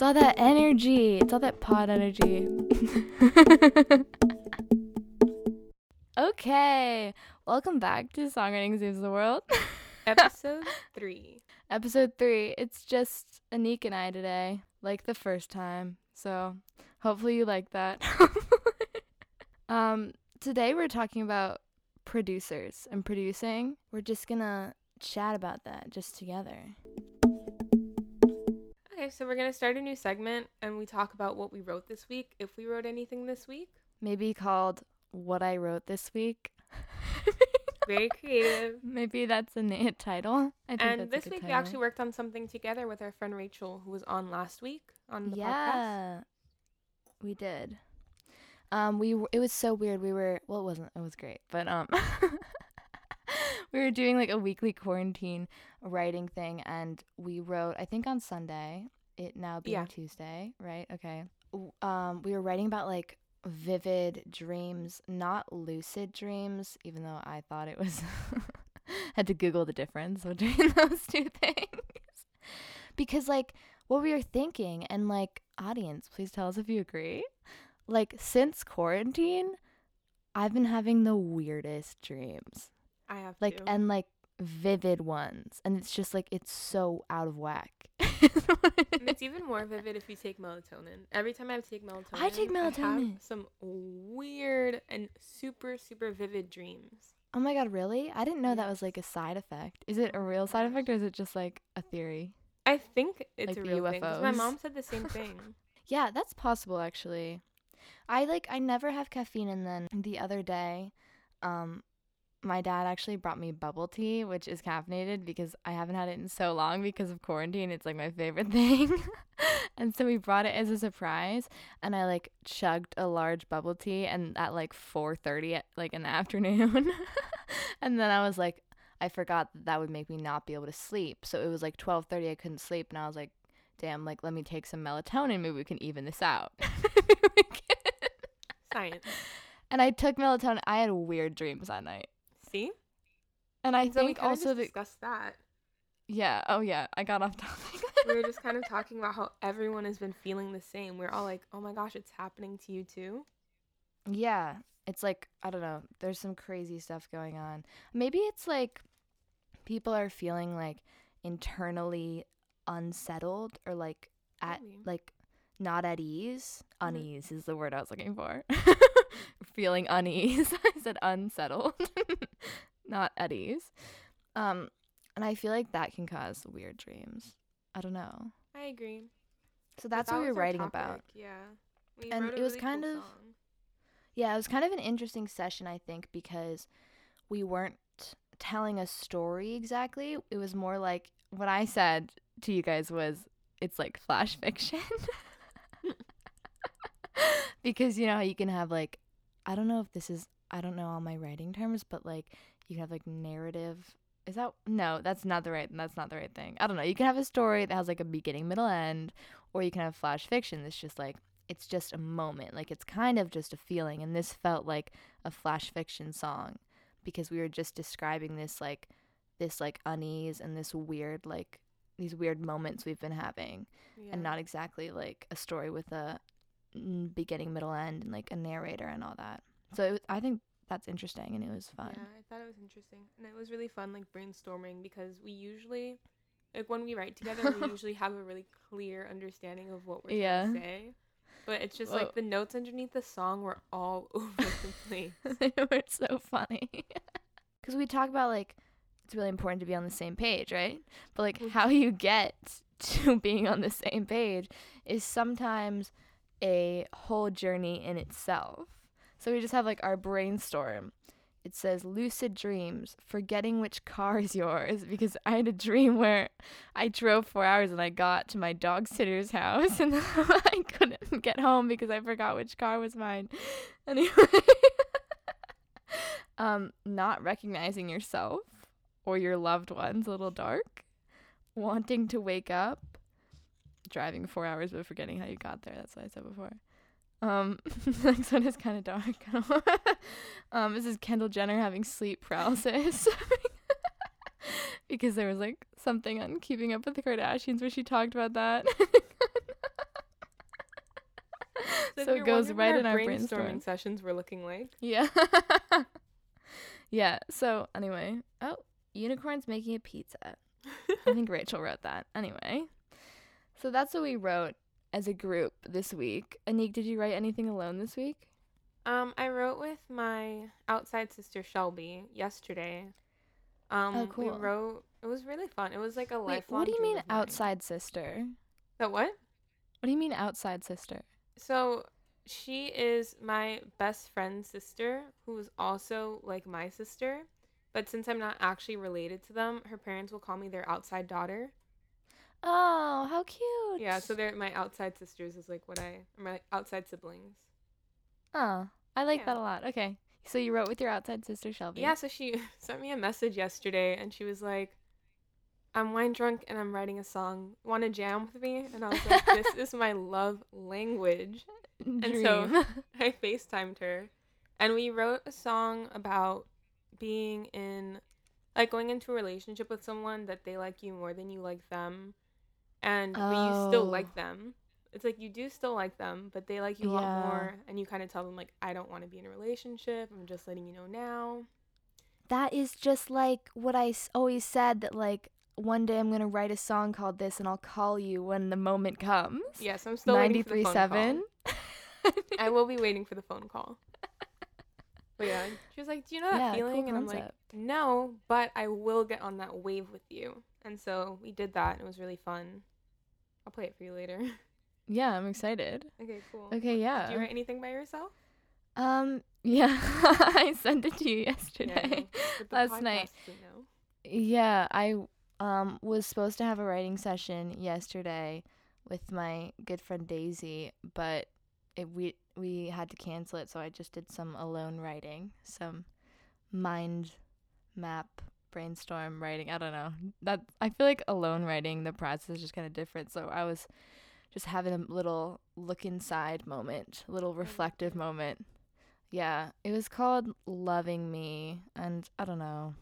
It's all that energy. It's all that pod energy. Okay. Welcome back to Songwriting Saves the World. Episode 3. It's just Anik and I today, like the first time. So hopefully you like that. Today we're talking about producers and producing. We're just gonna chat about that just together. Okay, so we're going to start a new segment and we talk about what we wrote this week, if we wrote anything this week. Maybe called What I Wrote This Week. Very creative. Maybe that's a title. I think this week we actually worked on something together with our friend Rachel, who was on last week on the podcast. Yeah, we did. It was so weird. It was great, but we were doing like a weekly quarantine writing thing, and we wrote, I think on Sunday, it now being Tuesday, right? Okay. We were writing about like vivid dreams, not lucid dreams, even though I thought it was, had to Google the difference between those two things. Because like what we were thinking, and like, audience, please tell us if you agree, like since quarantine, I've been having the weirdest dreams. I have like to. And like vivid ones, and it's just like it's so out of whack. And it's even more vivid if you take melatonin. Every time I have some weird and super super vivid dreams. Oh my god, really? I didn't know that was like a side effect. Is it a real side effect or is it just like a theory? I think it's like a real UFOs thing. My mom said the same thing. Yeah, that's possible actually. I never have caffeine, and then the other day, my dad actually brought me bubble tea, which is caffeinated because I haven't had it in so long because of quarantine. It's like my favorite thing. And so we brought it as a surprise, and I like chugged a large bubble tea, and at like 4:30 in the afternoon. And then I was like, I forgot that would make me not be able to sleep. So it was like 12:30, I couldn't sleep, and I was like, damn, like let me take some melatonin. Maybe we can even this out. Science. And I took melatonin. I had weird dreams that night. See? And I think we also discussed that. Yeah. Oh, yeah. I got off topic. We were just kind of talking about how everyone has been feeling the same. We're all like, oh, my gosh, it's happening to you, too. Yeah. It's like, I don't know. There's some crazy stuff going on. Maybe it's like people are feeling like internally unsettled or like not at ease. Unease is the word I was looking for. Feeling unease. I said unsettled. Not at ease. And I feel like that can cause weird dreams. I don't know. I agree. So that's what we were writing about. Yeah. And it was kind of, yeah, it was kind of an interesting session, I think, because we weren't telling a story exactly. It was more like what I said to you guys was, it's like flash fiction. Because you know how you can have like, I don't know all my writing terms, but like you have like narrative. That's not the right thing. I don't know. You can have a story that has like a beginning, middle, end, or you can have flash fiction that's just like, it's just a moment. Like it's kind of just a feeling. And this felt like a flash fiction song because we were just describing this unease and this weird, like these weird moments we've been having, and not exactly like a story with a beginning, middle, end, and like a narrator and all that. So I think that's interesting, and it was fun. Yeah, I thought it was interesting, and it was really fun like brainstorming, because we usually like when we write together we usually have a really clear understanding of what we're trying to say, but it's just like the notes underneath the song were all over the place. They were so funny because we talk about like it's really important to be on the same page, right? But like how you get to being on the same page is sometimes a whole journey in itself. So we just have like our brainstorm. It says lucid dreams, forgetting which car is yours, because I had a dream where I drove 4 hours and I got to my dog sitter's house and I couldn't get home because I forgot which car was mine. Anyway, not recognizing yourself or your loved ones, a little dark, wanting to wake up, driving 4 hours but forgetting how you got there. That's what I said before. Next one is kind of dark. This is Kendall Jenner having sleep paralysis because there was like something on Keeping Up with the Kardashians where she talked about that. So it goes right in our brainstorming sessions were looking like. Yeah. Yeah. So anyway, oh, unicorns making a pizza. I think Rachel wrote that. Anyway, so that's what we wrote as a group this week. Anik, did you write anything alone this week? I wrote with my outside sister Shelby yesterday. Oh, cool. We wrote. It was really fun. It was like a lifelong. What do you mean outside sister? That what? What do you mean outside sister? So she is my best friend's sister, who is also like my sister. But since I'm not actually related to them, her parents will call me their outside daughter. Oh, how cute. Yeah, so they're my outside sisters is like what my outside siblings. Oh, I like that a lot. Okay. So you wrote with your outside sister, Shelby. Yeah, so she sent me a message yesterday, and she was like, I'm wine drunk, and I'm writing a song. Want to jam with me? And I was like, this is my love language. Dream. And so I FaceTimed her, and we wrote a song about being in, like, going into a relationship with someone that they like you more than you like them, and but you still like them. It's like you do still like them, but they like you a lot more, and you kind of tell them, like, I don't want to be in a relationship. I'm just letting you know now. That is just, like, what I always said, that, like, one day I'm going to write a song called this, and I'll call you when the moment comes. Yes, I'm still waiting for the phone 93.7. I will be waiting for the phone call. But, yeah, she was like, do you know that feeling? Cool. And I'm like, no, but I will get on that wave with you. And so we did that, and it was really fun. I'll play it for you later. Yeah, I'm excited. Okay, cool. Okay, yeah. Did you write anything by yourself? Yeah. I sent it to you yesterday. Last night. Yeah, I was supposed to have a writing session yesterday with my good friend Daisy, but we had to cancel it, so I just did some alone writing, some mind map brainstorm writing. I don't know. That I feel like alone writing, the process is just kind of different, so I was just having a little look inside moment, a little reflective moment. Yeah, it was called Loving Me, and I don't know.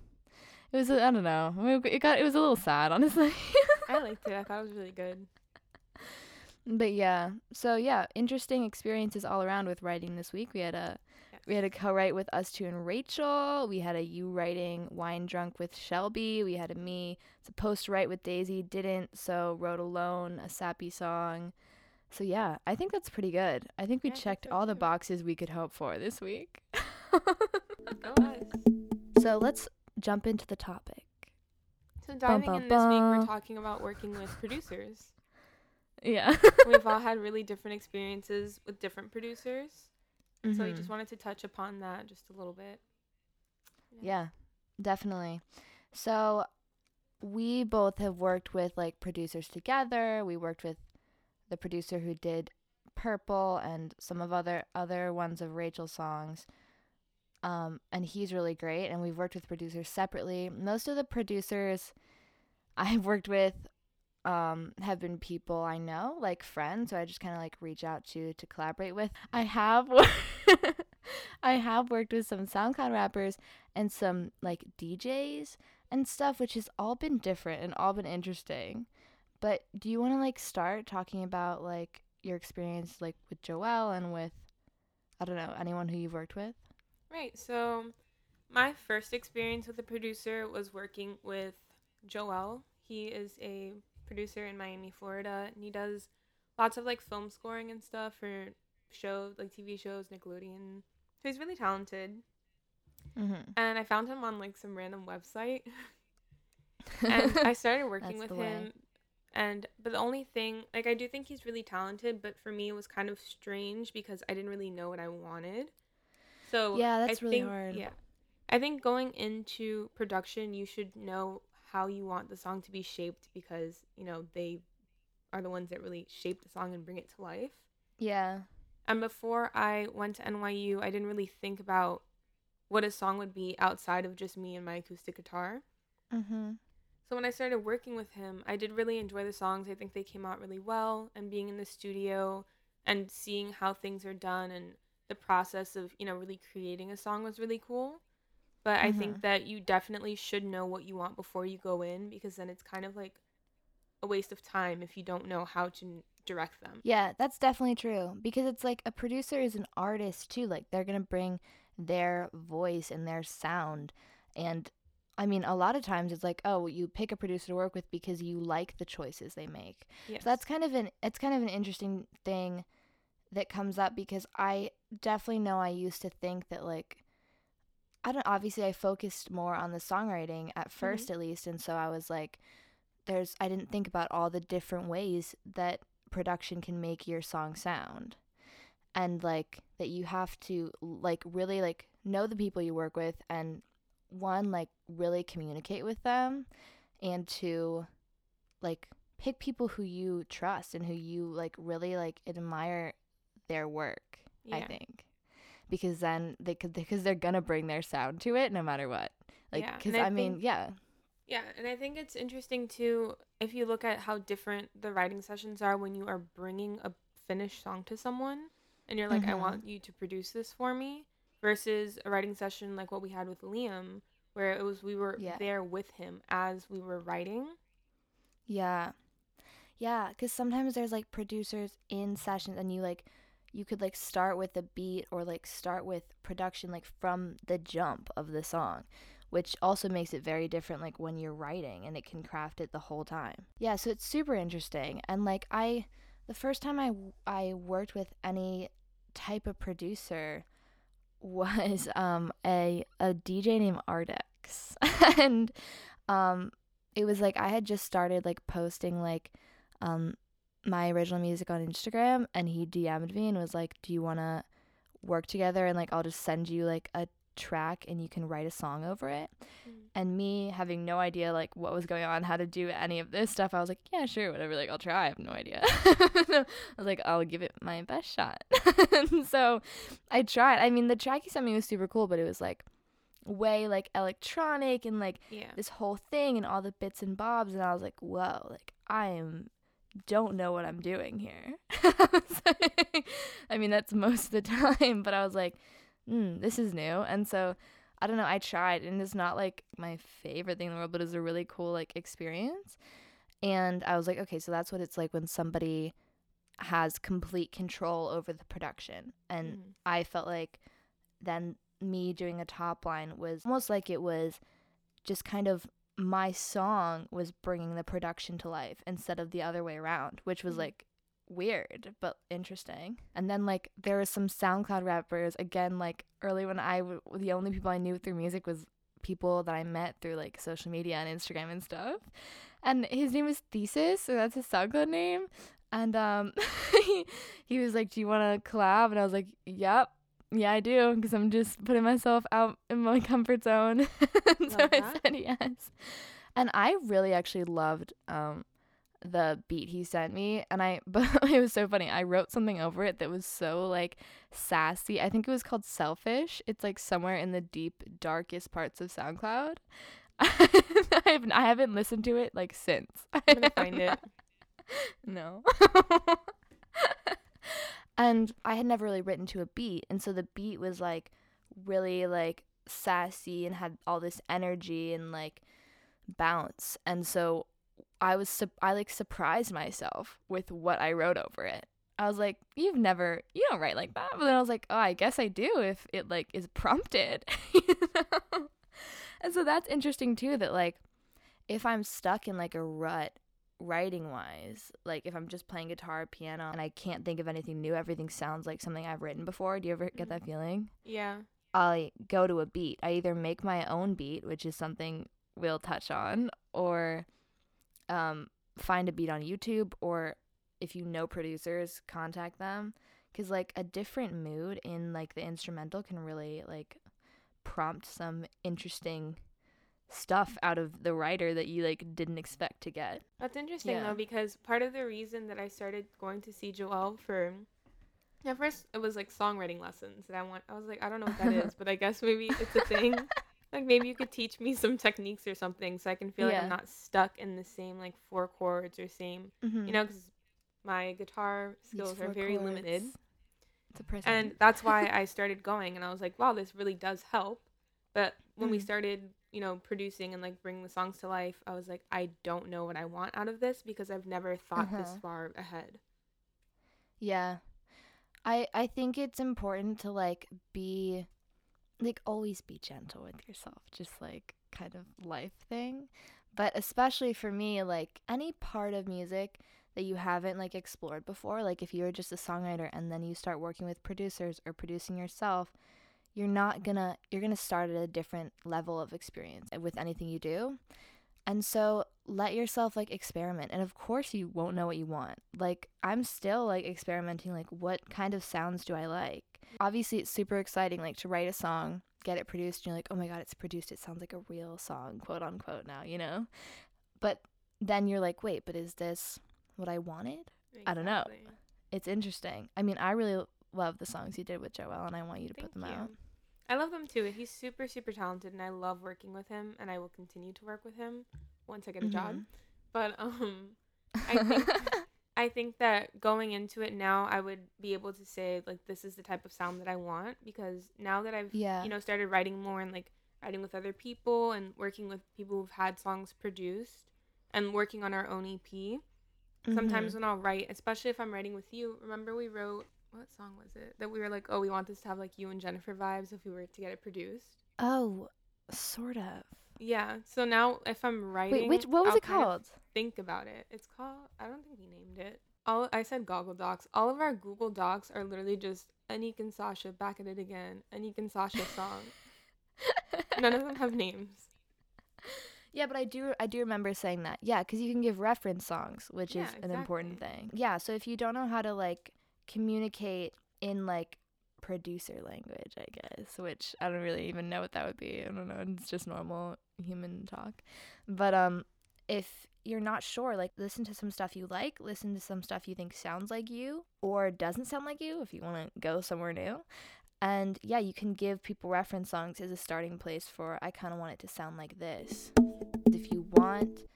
It was, I don't know. It was a little sad, honestly. I liked it. I thought it was really good. But yeah, so yeah, interesting experiences all around with writing this week. We had a co-write with us two and Rachel. We had a you writing wine drunk with Shelby. We had a me supposed to write with Daisy, didn't, so wrote alone a sappy song. So yeah, I think that's pretty good. I think we checked all the boxes we could hope for this week. So let's jump into the topic. So diving in this week, we're talking about working with producers. Yeah. We've all had really different experiences with different producers. Mm-hmm. So we just wanted to touch upon that just a little bit. Yeah, definitely. So we both have worked with, like, producers together. We worked with the producer who did Purple and some of other ones of Rachel's songs. And he's really great. And we've worked with producers separately. Most of the producers I've worked with have been people I know, like friends, so I just kind of like reach out to collaborate with. I have worked with some SoundCloud rappers and some like DJs and stuff, which has all been different and all been interesting. But do you want to like start talking about like your experience like with Joelle and with, I don't know, anyone who you've worked with? Right, so my first experience with a producer was working with Joelle. He is a producer in Miami, Florida, and he does lots of like film scoring and stuff for shows, like TV shows, Nickelodeon. So he's really talented. Mm-hmm. And I found him on like some random website, and I started working with him. But the only thing, like, I do think he's really talented, but for me it was kind of strange because I didn't really know what I wanted. So yeah, that's really hard. Yeah, I think going into production, you should know how you want the song to be shaped because, you know, they are the ones that really shape the song and bring it to life. Yeah. And before I went to NYU, I didn't really think about what a song would be outside of just me and my acoustic guitar. Mm-hmm. So when I started working with him, I did really enjoy the songs. I think they came out really well, and being in the studio and seeing how things are done and the process of, you know, really creating a song was really cool. But I think that you definitely should know what you want before you go in, because then it's kind of like a waste of time if you don't know how to direct them. Yeah, that's definitely true, because it's like a producer is an artist too. Like, they're going to bring their voice and their sound. And I mean, a lot of times it's like, oh, you pick a producer to work with because you like the choices they make. Yes. So that's kind of an interesting thing that comes up, because I definitely know I used to think that, like, obviously I focused more on the songwriting at first, mm-hmm. at least, and so I was like, I didn't think about all the different ways that production can make your song sound, and like that you have to like really like know the people you work with, and one, like really communicate with them, and two, like pick people who you trust and who you like really like admire their work. Yeah. I think, because then they're gonna bring their sound to it no matter what. Like, because yeah. Yeah, and I think it's interesting, too, if you look at how different the writing sessions are when you are bringing a finished song to someone and you're like, mm-hmm. I want you to produce this for me, versus a writing session like what we had with Liam, where it was we were there with him as we were writing. Yeah. Yeah, because sometimes there's, like, producers in sessions, and you, like, you could, like, start with a beat or, like, start with production, like, from the jump of the song, which also makes it very different, like, when you're writing, and it can craft it the whole time. Yeah, so it's super interesting. And, like, the first time I worked with any type of producer was a DJ named Ardex. And it was, like, I had just started, like, posting, like, my original music on Instagram, and he DM'd me and was like, do you want to work together? And, like, I'll just send you, like, a track and you can write a song over it. Mm-hmm. And me having no idea like what was going on, how to do any of this stuff, I was like, yeah, sure, whatever, like, I'll try, I have no idea. I was like, I'll give it my best shot. And so I tried. I mean, the track he sent me was super cool, but it was like way like electronic and like this whole thing and all the bits and bobs, and I was like, whoa, like I don't know what I'm doing here. I mean, that's most of the time, but I was like, this is new. And so I don't know, I tried, and it's not like my favorite thing in the world, but it's a really cool like experience. And I was like, okay, so that's what it's like when somebody has complete control over the production. And I felt like then me doing a top line was almost like it was just kind of my song was bringing the production to life instead of the other way around, which was like weird but interesting. And then like there were some SoundCloud rappers again, like early when the only people I knew through music was people that I met through like social media and Instagram and stuff, and his name is Thesis, so that's his SoundCloud name. And he was like, do you want to collab? And I was like, yeah, I do, because I'm just putting myself out in my comfort zone. So I said yes, and I really actually loved the beat he sent me, but it was so funny. I wrote something over it that was so like sassy. I think it was called Selfish. It's like somewhere in the deep darkest parts of SoundCloud. I haven't listened to it like since. I'm gonna find it. No. And I had never really written to a beat, and so the beat was like really like sassy and had all this energy and like bounce. And so I surprised myself with what I wrote over it. I was like, you don't write like that. But then I was like, oh, I guess I do if it like is prompted. You know? And so that's interesting too, that like if I'm stuck in like a rut writing wise, like if I'm just playing guitar, piano, and I can't think of anything new, everything sounds like something I've written before. Do you ever get that feeling? Yeah. I go to a beat. I either make my own beat, which is something we'll touch on, or find a beat on YouTube, or if you know producers, contact them, because like a different mood in like the instrumental can really like prompt some interesting stuff out of the writer that you like didn't expect to get. That's interesting though, because part of the reason that I started going to see Joelle for at first it was like songwriting lessons that I was like, I don't know what that is, but I guess maybe it's a thing. Like, maybe you could teach me some techniques or something so I can feel like I'm not stuck in the same, like, 4 chords or same, you know, because my guitar skills are very limited. It's a prison. And that's why I started going, and I was like, wow, this really does help. But when we started, you know, producing and, like, bringing the songs to life, I was like, I don't know what I want out of this because I've never thought this far ahead. Yeah. I think it's important to, be, always be gentle with yourself. Just, kind of life thing. But especially for me, any part of music that you haven't, explored before, if you're just a songwriter and then you start working with producers or producing yourself, you're going to start at a different level of experience with anything you do. And so let yourself experiment. And of course you won't know what you want. I'm still experimenting, what kind of sounds do I like? Obviously it's super exciting to write a song, get it produced, and you're like, oh my god, it's produced, it sounds like a real song, quote unquote, now, you know? But then you're like, wait, but is this what I wanted? Exactly. I don't know. It's interesting. I mean, I really love the songs you did with Joelle, and I want you to put them out. I love them too. He's super, super talented, and I love working with him, and I will continue to work with him once I get a job. But I think that going into it now, I would be able to say this is the type of sound that I want, because now that I've started writing more and writing with other people and working with people who've had songs produced and working on our own EP. Sometimes when I'll write, especially if I'm writing with you, remember we wrote. What song was it? That we were like, oh, we want this to have you and Jennifer vibes if we were to get it produced. Oh, sort of. Yeah. So now if I'm writing. Wait, what was it called? Think about it. It's called, I don't think we named it. I said Google Docs. All of our Google Docs are literally just Anik and Sasha back at it again. Anik and Sasha song. None of them have names. Yeah, but I do remember saying that. Yeah, because you can give reference songs, which is exactly. An important thing. Yeah, so if you don't know how to communicate in producer language, I guess, which I don't really even know what that would be. I don't know, it's just normal human talk. But if you're not sure, listen to some stuff you like, listen to some stuff you think sounds like you or doesn't sound like you if you want to go somewhere new. And yeah, you can give people reference songs as a starting place for I kind of want it to sound like this. If you want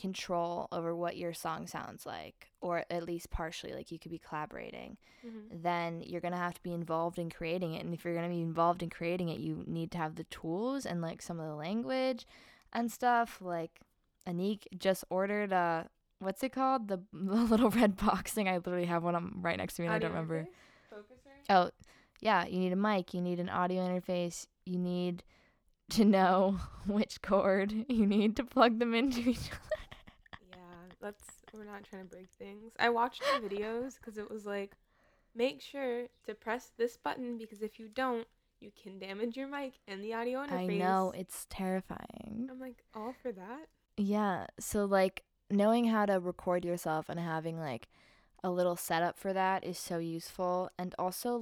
control over what your song sounds like, or at least partially, you could be collaborating, then you're gonna have to be involved in creating it. And if you're gonna be involved in creating it, you need to have the tools and some of the language and stuff. Anik just ordered what's it called, the little red box thing. I literally have one right next to me and audio I don't remember. Oh yeah, you need a mic, you need an audio interface, you need to know which chord you need to plug them into each other. Yeah, we're not trying to break things. I watched the videos because it was make sure to press this button because if you don't, you can damage your mic and the audio interface. I know, it's terrifying. I'm all for that? Yeah, so knowing how to record yourself and having a little setup for that is so useful. And also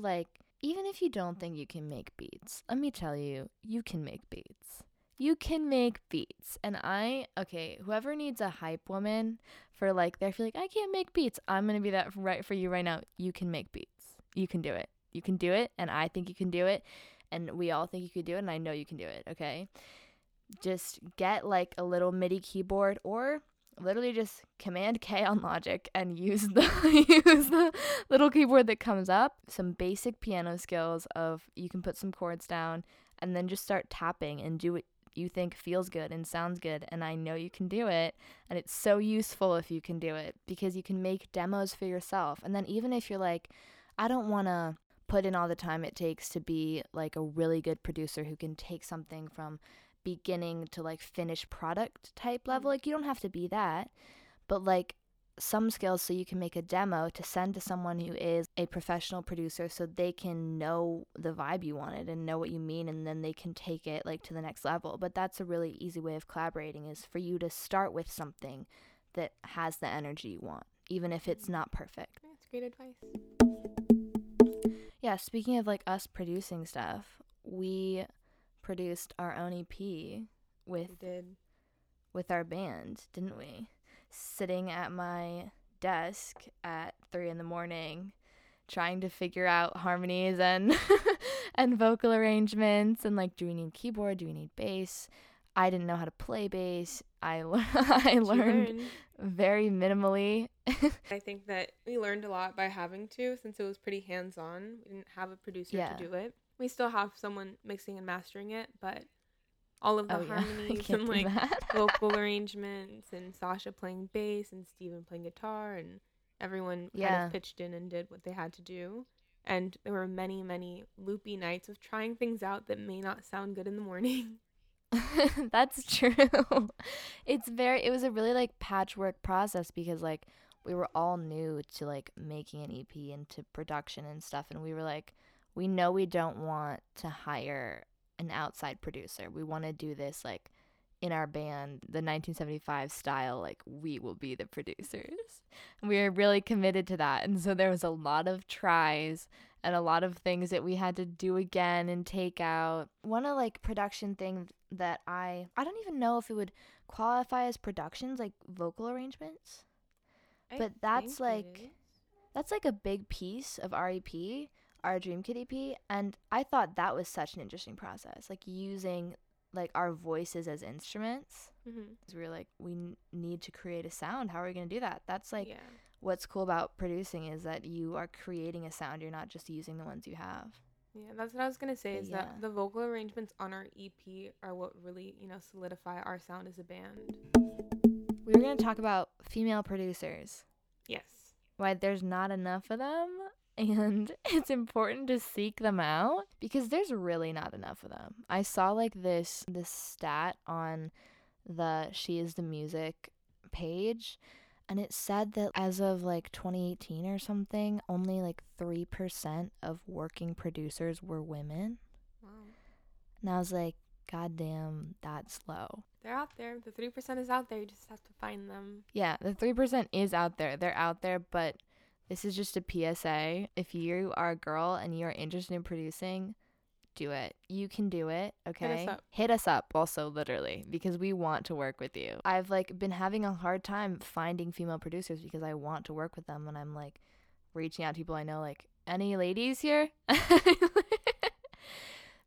even if you don't think you can make beats, let me tell you, you can make beats. You can make beats. And whoever needs a hype woman for they feel I can't make beats, I'm going to be that right for you right now. You can make beats. You can do it. You can do it. And I think you can do it. And we all think you could do it. And I know you can do it. Okay. Just get a little MIDI keyboard or literally just command K on Logic and use the little keyboard that comes up. Some basic piano skills of you can put some chords down and then just start tapping and do what you think feels good and sounds good. And I know you can do it. And it's so useful if you can do it because you can make demos for yourself. And then even if you're I don't want to put in all the time it takes to be a really good producer who can take something from beginning to finished product type level, you don't have to be that, but some skills so you can make a demo to send to someone who is a professional producer so they can know the vibe you wanted and know what you mean, and then they can take it to the next level. But that's a really easy way of collaborating, is for you to start with something that has the energy you want, even if it's not perfect. That's great advice. Yeah, speaking of us producing stuff, we produced our own EP with our band, didn't we? Sitting at my desk at 3 a.m, trying to figure out harmonies and and vocal arrangements and do we need keyboard? Do we need bass? I didn't know how to play bass. I learned very minimally. I think that we learned a lot by having to, since it was pretty hands-on. We didn't have a producer to do it. We still have someone mixing and mastering it, but all of the harmonies and vocal arrangements and Sasha playing bass and Steven playing guitar and Everyone kind of pitched in and did what they had to do. And there were many, many loopy nights of trying things out that may not sound good in the morning. That's true. It was a really like patchwork process because like we were all new to like making an EP and to production and stuff. And we were like, we know we don't want to hire an outside producer. We want to do this like in our band, the 1975 style, like we will be the producers. And we were really committed to that. And so there was a lot of tries and a lot of things that we had to do again and take out. One of like production thing that I don't even know if it would qualify as productions, like vocal arrangements. But that's like a big piece of our EP, our Dream Kid EP, and I thought that was such an interesting process, like using like our voices as instruments. Mm-hmm. We were like, we need to create a sound. How are we going to do that? That's like what's cool about producing is that you are creating a sound. You're not just using the ones you have. Yeah, that's what I was going to say is that the vocal arrangements on our EP are what really, solidify our sound as a band. We were going to talk about female producers. Yes. Why there's not enough of them, and it's important to seek them out because there's really not enough of them. I saw like this stat on the She Is the Music page, and it said that as of like 2018 or something, only like 3% of working producers were women. Wow. And I was like, goddamn, that's low. They're out there. The 3% is out there. You just have to find them. Yeah, the 3% is out there. They're out there, but this is just a PSA. If you are a girl and you are interested in producing, do it. You can do it, okay? Hit us up also, literally, because we want to work with you. I've like been having a hard time finding female producers because I want to work with them, and I'm like reaching out to people I know, like, any ladies here?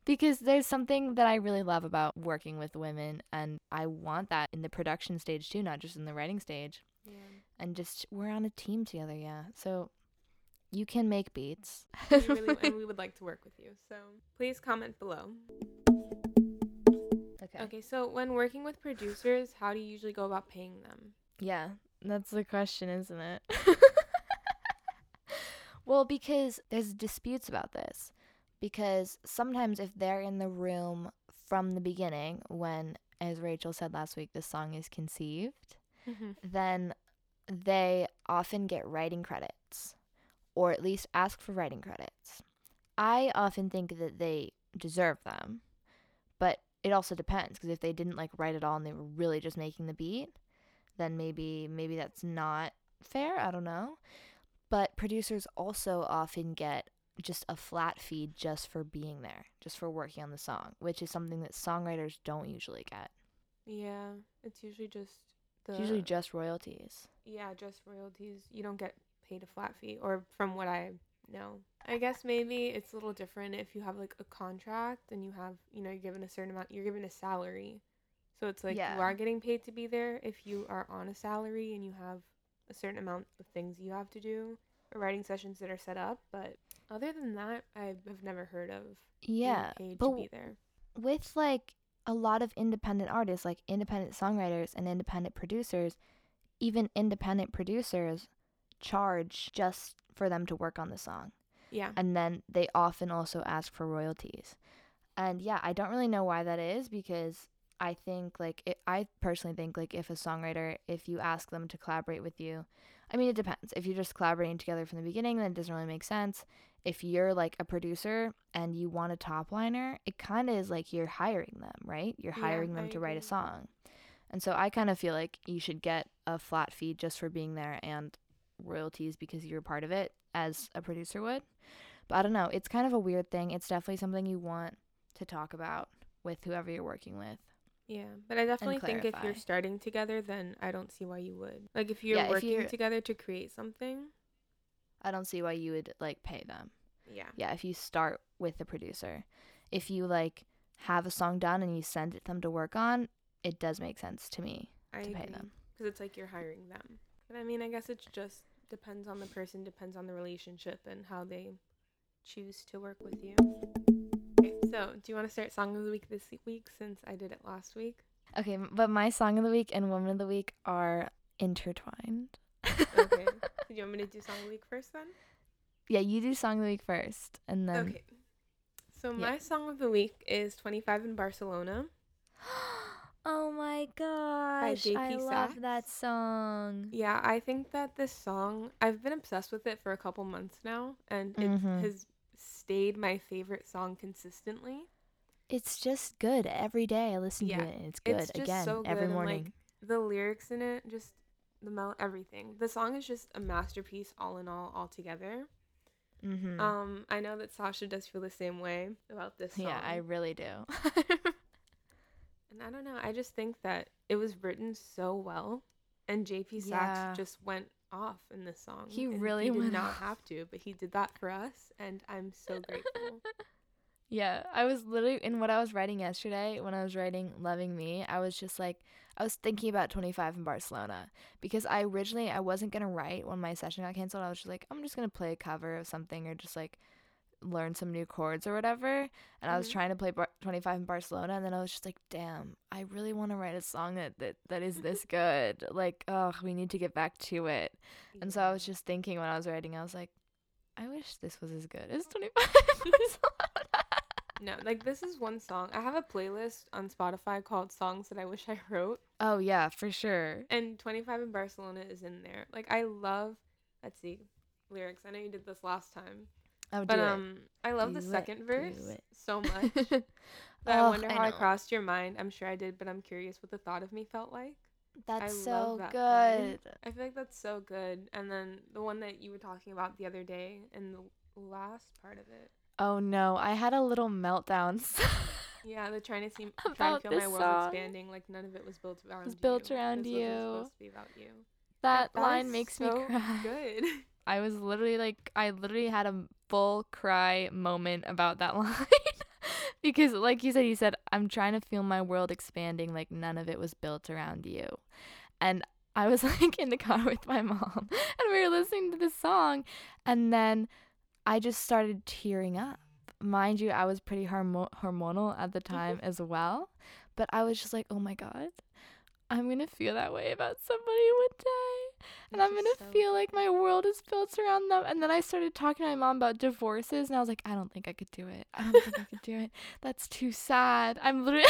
Because there's something that I really love about working with women, and I want that in the production stage too, not just in the writing stage. Yeah. And just, we're on a team together, so you can make beats. And we would like to work with you, so please comment below. Okay, so when working with producers, how do you usually go about paying them? Yeah, that's the question, isn't it? Well, because there's disputes about this. Because sometimes if they're in the room from the beginning when, as Rachel said last week, the song is conceived, mm-hmm. then they often get writing credits, or at least ask for writing credits. I often think that they deserve them, but it also depends, because if they didn't like write at all and they were really just making the beat, then maybe that's not fair. I don't know. But producers also often get just a flat fee just for being there, just for working on the song, which is something that songwriters don't usually get. Yeah, it's usually just royalties. Yeah, just royalties. You don't get paid a flat fee, or from what I know. I guess maybe it's a little different if you have like a contract and you have, you're given a certain amount, you're given a salary. So it's like you are getting paid to be there if you are on a salary and you have a certain amount of things you have to do, or writing sessions that are set up, but other than that, I have never heard of being paid to be there. With, like, a lot of independent artists, like independent songwriters and independent producers, even independent producers charge just for them to work on the song. Yeah. And then they often also ask for royalties. And, I don't really know why that is, because I think, like, I personally think, like, if a songwriter, if you ask them to collaborate with you, I mean, it depends. If you're just collaborating together from the beginning, then it doesn't really make sense. If you're, like, a producer and you want a top liner, it kind of is like you're hiring them, right? You're hiring them to write a song. And so I kind of feel like you should get a flat fee just for being there and royalties because you're part of it, as a producer would. But I don't know. It's kind of a weird thing. It's definitely something you want to talk about with whoever you're working with. Yeah, but I definitely think if you're starting together, then I don't see why you would. Like, if you're working together to create something, I don't see why you would, like, pay them. Yeah. Yeah, if you start with the producer. If you, like, have a song done and you send it them to work on, it does make sense to me to pay them. Because it's like you're hiring them. But, I mean, I guess it just depends on the person, depends on the relationship and how they choose to work with you. So, do you want to start Song of the Week this week since I did it last week? Okay, but my Song of the Week and Woman of the Week are intertwined. Okay. Did you want me to do Song of the Week first then? Yeah, you do Song of the Week first, and then... Okay. So my Song of the Week is 25 in Barcelona. Oh my gosh, by JP Sachs. Love that song. Yeah, I think that this song, I've been obsessed with it for a couple months now, and it has stayed my favorite song consistently. It's just good. Every day I listen to it, and it's good. It's just again, so good. Every morning. And, like, the lyrics in it, just the everything. The song is just a masterpiece all in all together. Mm-hmm. I know that Sasha does feel the same way about this song. Yeah, I really do. And I don't know, I just think that it was written so well, and JP Sachs just went off in this song. He really he did went not off. Have to, but he did that for us, and I'm so grateful. Yeah, I was literally, in what I was writing yesterday, when I was writing Loving Me, I was just like, I was thinking about 25 in Barcelona, because I wasn't going to write when my session got canceled. I was just like, I'm just going to play a cover of something, or just like learn some new chords or whatever. And I was trying to play 25 in Barcelona, and then I was just like, damn, I really want to write a song that is this good. Like, oh, we need to get back to it. And so I was just thinking when I was writing, I was like, I wish this was as good as 25 in Barcelona. No, like, this is one song. I have a playlist on Spotify called Songs That I Wish I Wrote. Oh, yeah, for sure. And 25 in Barcelona is in there. Like, I love, let's see, lyrics. I know you did this last time. Oh, but, I love the second verse so much. But I wonder how I crossed your mind. I'm sure I did, but I'm curious what the thought of me felt like. That's so good. I feel like that's so good. And then the one that you were talking about the other day and the last part of it. Oh no, I had a little meltdown. Yeah, they're trying to feel my world expanding, like none of it was built around you. It was built around you. It wasn't supposed to be about you. That line makes me cry. Good. I was literally like, I literally had a full cry moment about that line. Because like you said, he said, I'm trying to feel my world expanding, like none of it was built around you. And I was like in the car with my mom, and we were listening to this song, and then I just started tearing up. Mind you, I was pretty hormonal at the time as well, but I was just like, oh my God, I'm going to feel that way about somebody one day, and I'm going to feel like my world is built around them. And then I started talking to my mom about divorces, and I was like, I don't think I could do it. I don't think I could do it. That's too sad. I'm literally...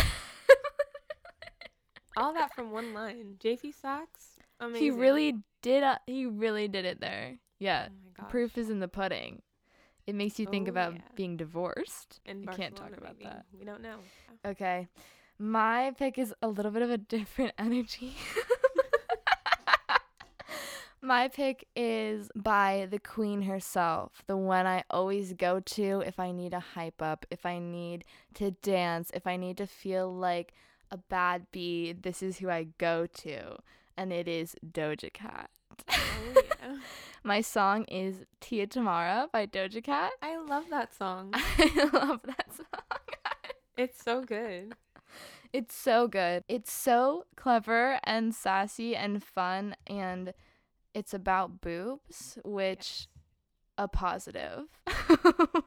All that from one line. JP Sachs, amazing. He really did it there. Yeah. Oh, proof is in the pudding. It makes you think about being divorced. I can't talk about that. We don't know. Okay. My pick is a little bit of a different energy. My pick is by the queen herself, the one I always go to if I need a hype up, if I need to dance, if I need to feel like a bad bee, this is who I go to. And it is Doja Cat. Oh, yeah. My song is Tia Tamara by Doja Cat. I love that song. I love that song. It's so good. It's so good. It's so clever and sassy and fun, and it's about boobs, which a positive.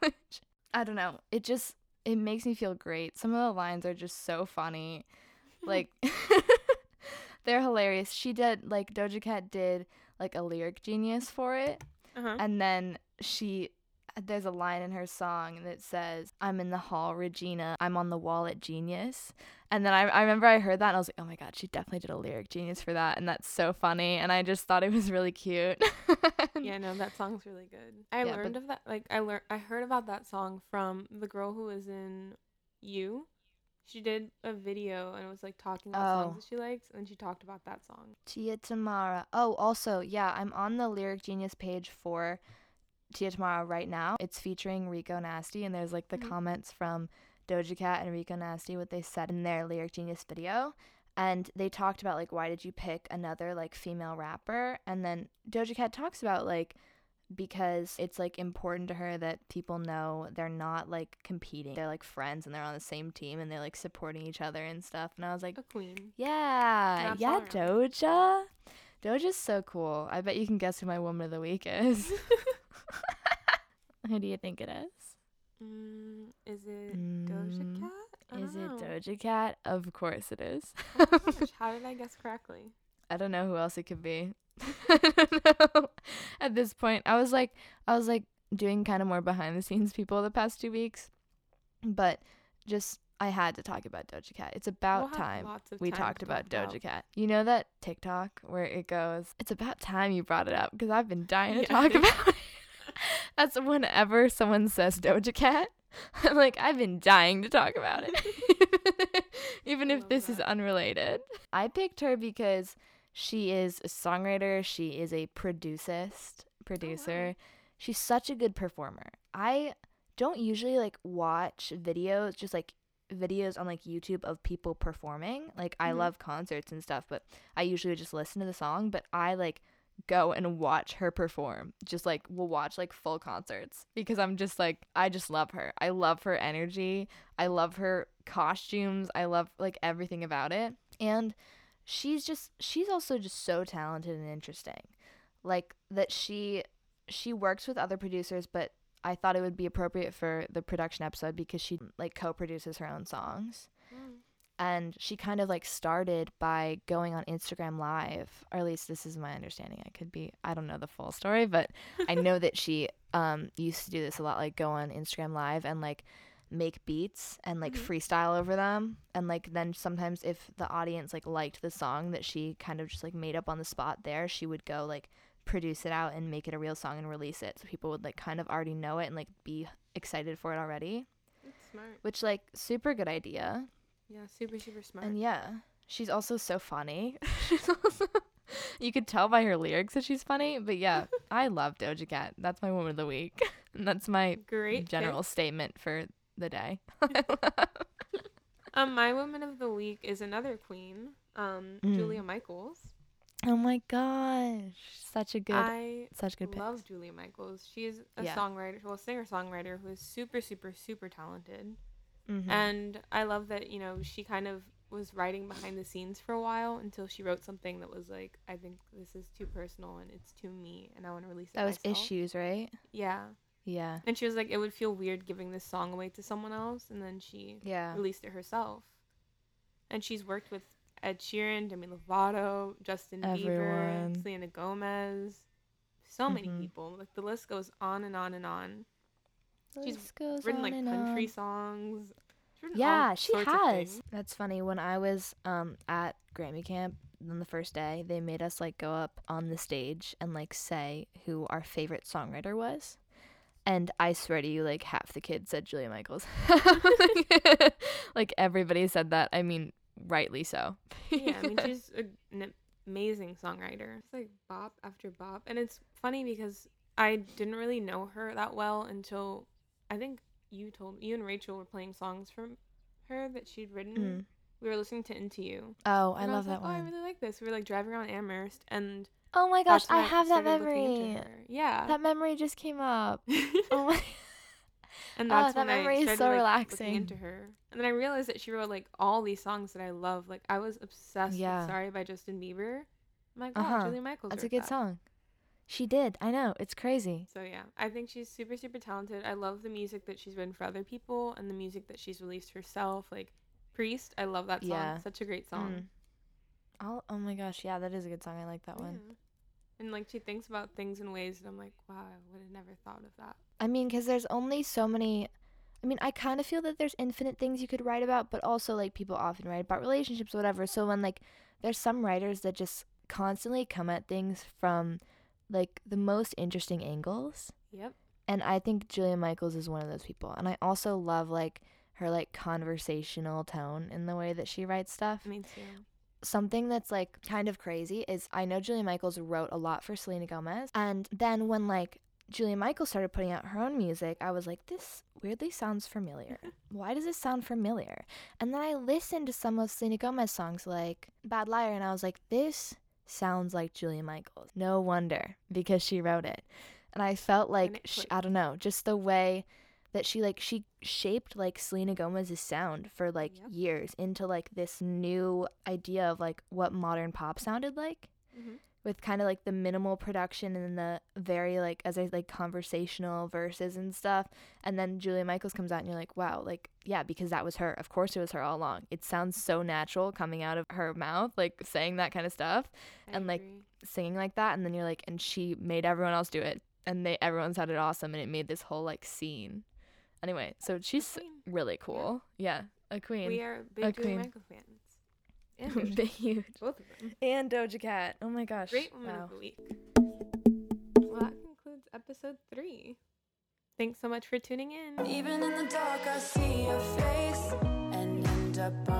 Which, I don't know. It makes me feel great. Some of the lines are just so funny. Like they're hilarious. She did, like, Doja Cat did like a lyric genius for it. Uh-huh. And then there's a line in her song that says, I'm in the hall, Regina. I'm on the wall at Genius. And then I remember I heard that, and I was like, oh my God, she definitely did a lyric genius for that. And that's so funny. And I just thought it was really cute. Yeah, no, that song's really good. I heard about that song from the girl who was in You. She did a video, and it was, like, talking about songs that she likes, and she talked about that song. Tia Tamara. Oh, also, yeah, I'm on the Lyric Genius page for Tia Tamara right now. It's featuring Rico Nasty, and there's, like, the comments from Doja Cat and Rico Nasty, what they said in their Lyric Genius video. And they talked about, like, why did you pick another, like, female rapper? And then Doja Cat talks about, like, because it's, like, important to her that people know they're not, like, competing. They're, like, friends, and they're on the same team, and they're, like, supporting each other and stuff. And I was like, a queen. Yeah. That's yeah, Doja. Doja's so cool. I bet you can guess who my Woman of the Week is. Who do you think it is? Is it Doja Cat? Is it Doja Cat? Of course it is. Oh my gosh, how did I guess correctly? I don't know who else it could be. I don't know. At this point, I was like doing kind of more behind the scenes people the past 2 weeks, but just I had to talk about Doja Cat. It's about time we talked about Doja Cat. You know that TikTok where it goes, "It's about time you brought it up," because I've been dying to talk about it. That's whenever someone says Doja Cat, I'm like, I've been dying to talk about it. Even if this is unrelated. I picked her because she is a songwriter. She is a producer. Oh, wow. She's such a good performer. I don't usually like watch videos, just like videos on like YouTube of people performing. Like I love concerts and stuff, but I usually just listen to the song, but I like go and watch her perform. Just like we'll watch like full concerts because I'm just like, I just love her. I love her energy. I love her costumes. I love like everything about it. And she's also just so talented and interesting. Like that she works with other producers, but I thought it would be appropriate for the production episode because she like co-produces her own songs. Mm. And she kind of like started by going on Instagram Live, or at least this is my understanding. I don't know the full story, but I know that she used to do this a lot, like go on Instagram Live and like make beats and like freestyle over them. And like then sometimes if the audience like liked the song that she kind of just like made up on the spot there, she would go like produce it out and make it a real song and release it. So people would like kind of already know it and like be excited for it already. That's smart. Which like super good idea. Yeah, super, super smart. And yeah, she's also so funny. You could tell by her lyrics that she's funny, but yeah, I love Doja Cat. That's my woman of the week. And that's my general statement for the day. My woman of the week is another queen, Julia Michaels. Oh my gosh. Such good picks. I love Julia Michaels. She is a songwriter, singer-songwriter who is super, super, super talented. Mm-hmm. And I love that, you know, she kind of was writing behind the scenes for a while until she wrote something that was like, I think this is too personal and it's too me and I want to release it myself. That was Issues, right? Yeah. Yeah. And she was like, it would feel weird giving this song away to someone else. And then she released it herself. And she's worked with Ed Sheeran, Demi Lovato, Justin Bieber, Selena Gomez, so many people. Like the list goes on and on and on. She's written like country songs. Yeah, she has. That's funny. When I was at Grammy camp on the first day, they made us like go up on the stage and like say who our favorite songwriter was. And I swear to you, like half the kids said Julia Michaels. Like everybody said that. I mean, rightly so. Yeah, I mean, she's an amazing songwriter. It's like bop after bop. And it's funny because I didn't really know her that well until I think you and Rachel were playing songs from her that she'd written. We were listening to Into You. Oh, I love that one. Oh, I really like this. We were like driving around Amherst and oh my gosh, I have that memory. Yeah. That memory just came up. Oh my. And that's that memory is so relaxing. Looking into her. And then I realized that she wrote like all these songs that I love. Like I was obsessed with Sorry by Justin Bieber. I'm like, wow, Julia Michaels. That's a good song. She did. I know. It's crazy. So, yeah. I think she's super, super talented. I love the music that she's written for other people and the music that she's released herself. Like, Priest, I love that song. Yeah. Such a great song. Oh, my gosh. Yeah, that is a good song. I like that one. And, like, she thinks about things in ways that I'm like, wow, I would have never thought of that. I mean, because there's only so many. I mean, I kind of feel that there's infinite things you could write about, but also, like, people often write about relationships or whatever. So, when, like, there's some writers that just constantly come at things from like the most interesting angles. Yep. And I think Julia Michaels is one of those people. And I also love like her like conversational tone in the way that she writes stuff. Me too. Something that's like kind of crazy is I know Julia Michaels wrote a lot for Selena Gomez. And then when like Julia Michaels started putting out her own music, I was like, this weirdly sounds familiar. Why does this sound familiar? And then I listened to some of Selena Gomez songs like Bad Liar and I was like, this sounds like Julia Michaels. No wonder, because she wrote it. And I felt like, I don't know, just the way that she, like, she shaped, like, Selena Gomez's sound for, like, years into, like, this new idea of, like, what modern pop sounded like. with kind of like the minimal production and the very like, as I like, conversational verses and stuff. And then Julia Michaels comes out and you're like, wow, like, yeah, because that was her. Of course it was her all along. It sounds so natural coming out of her mouth, like saying that kind of stuff and like singing like that. And then you're like, and she made everyone else do it, and everyone sounded awesome, and it made this whole like scene. Anyway, so she's really cool. Yeah. A queen. We are big Julia Michaels fans. And big, huge. Both of them. And Doja Cat. Oh my gosh. Great woman of the week. Well, that concludes episode 3. Thanks so much for tuning in. Even in the dark, I see your face and end up on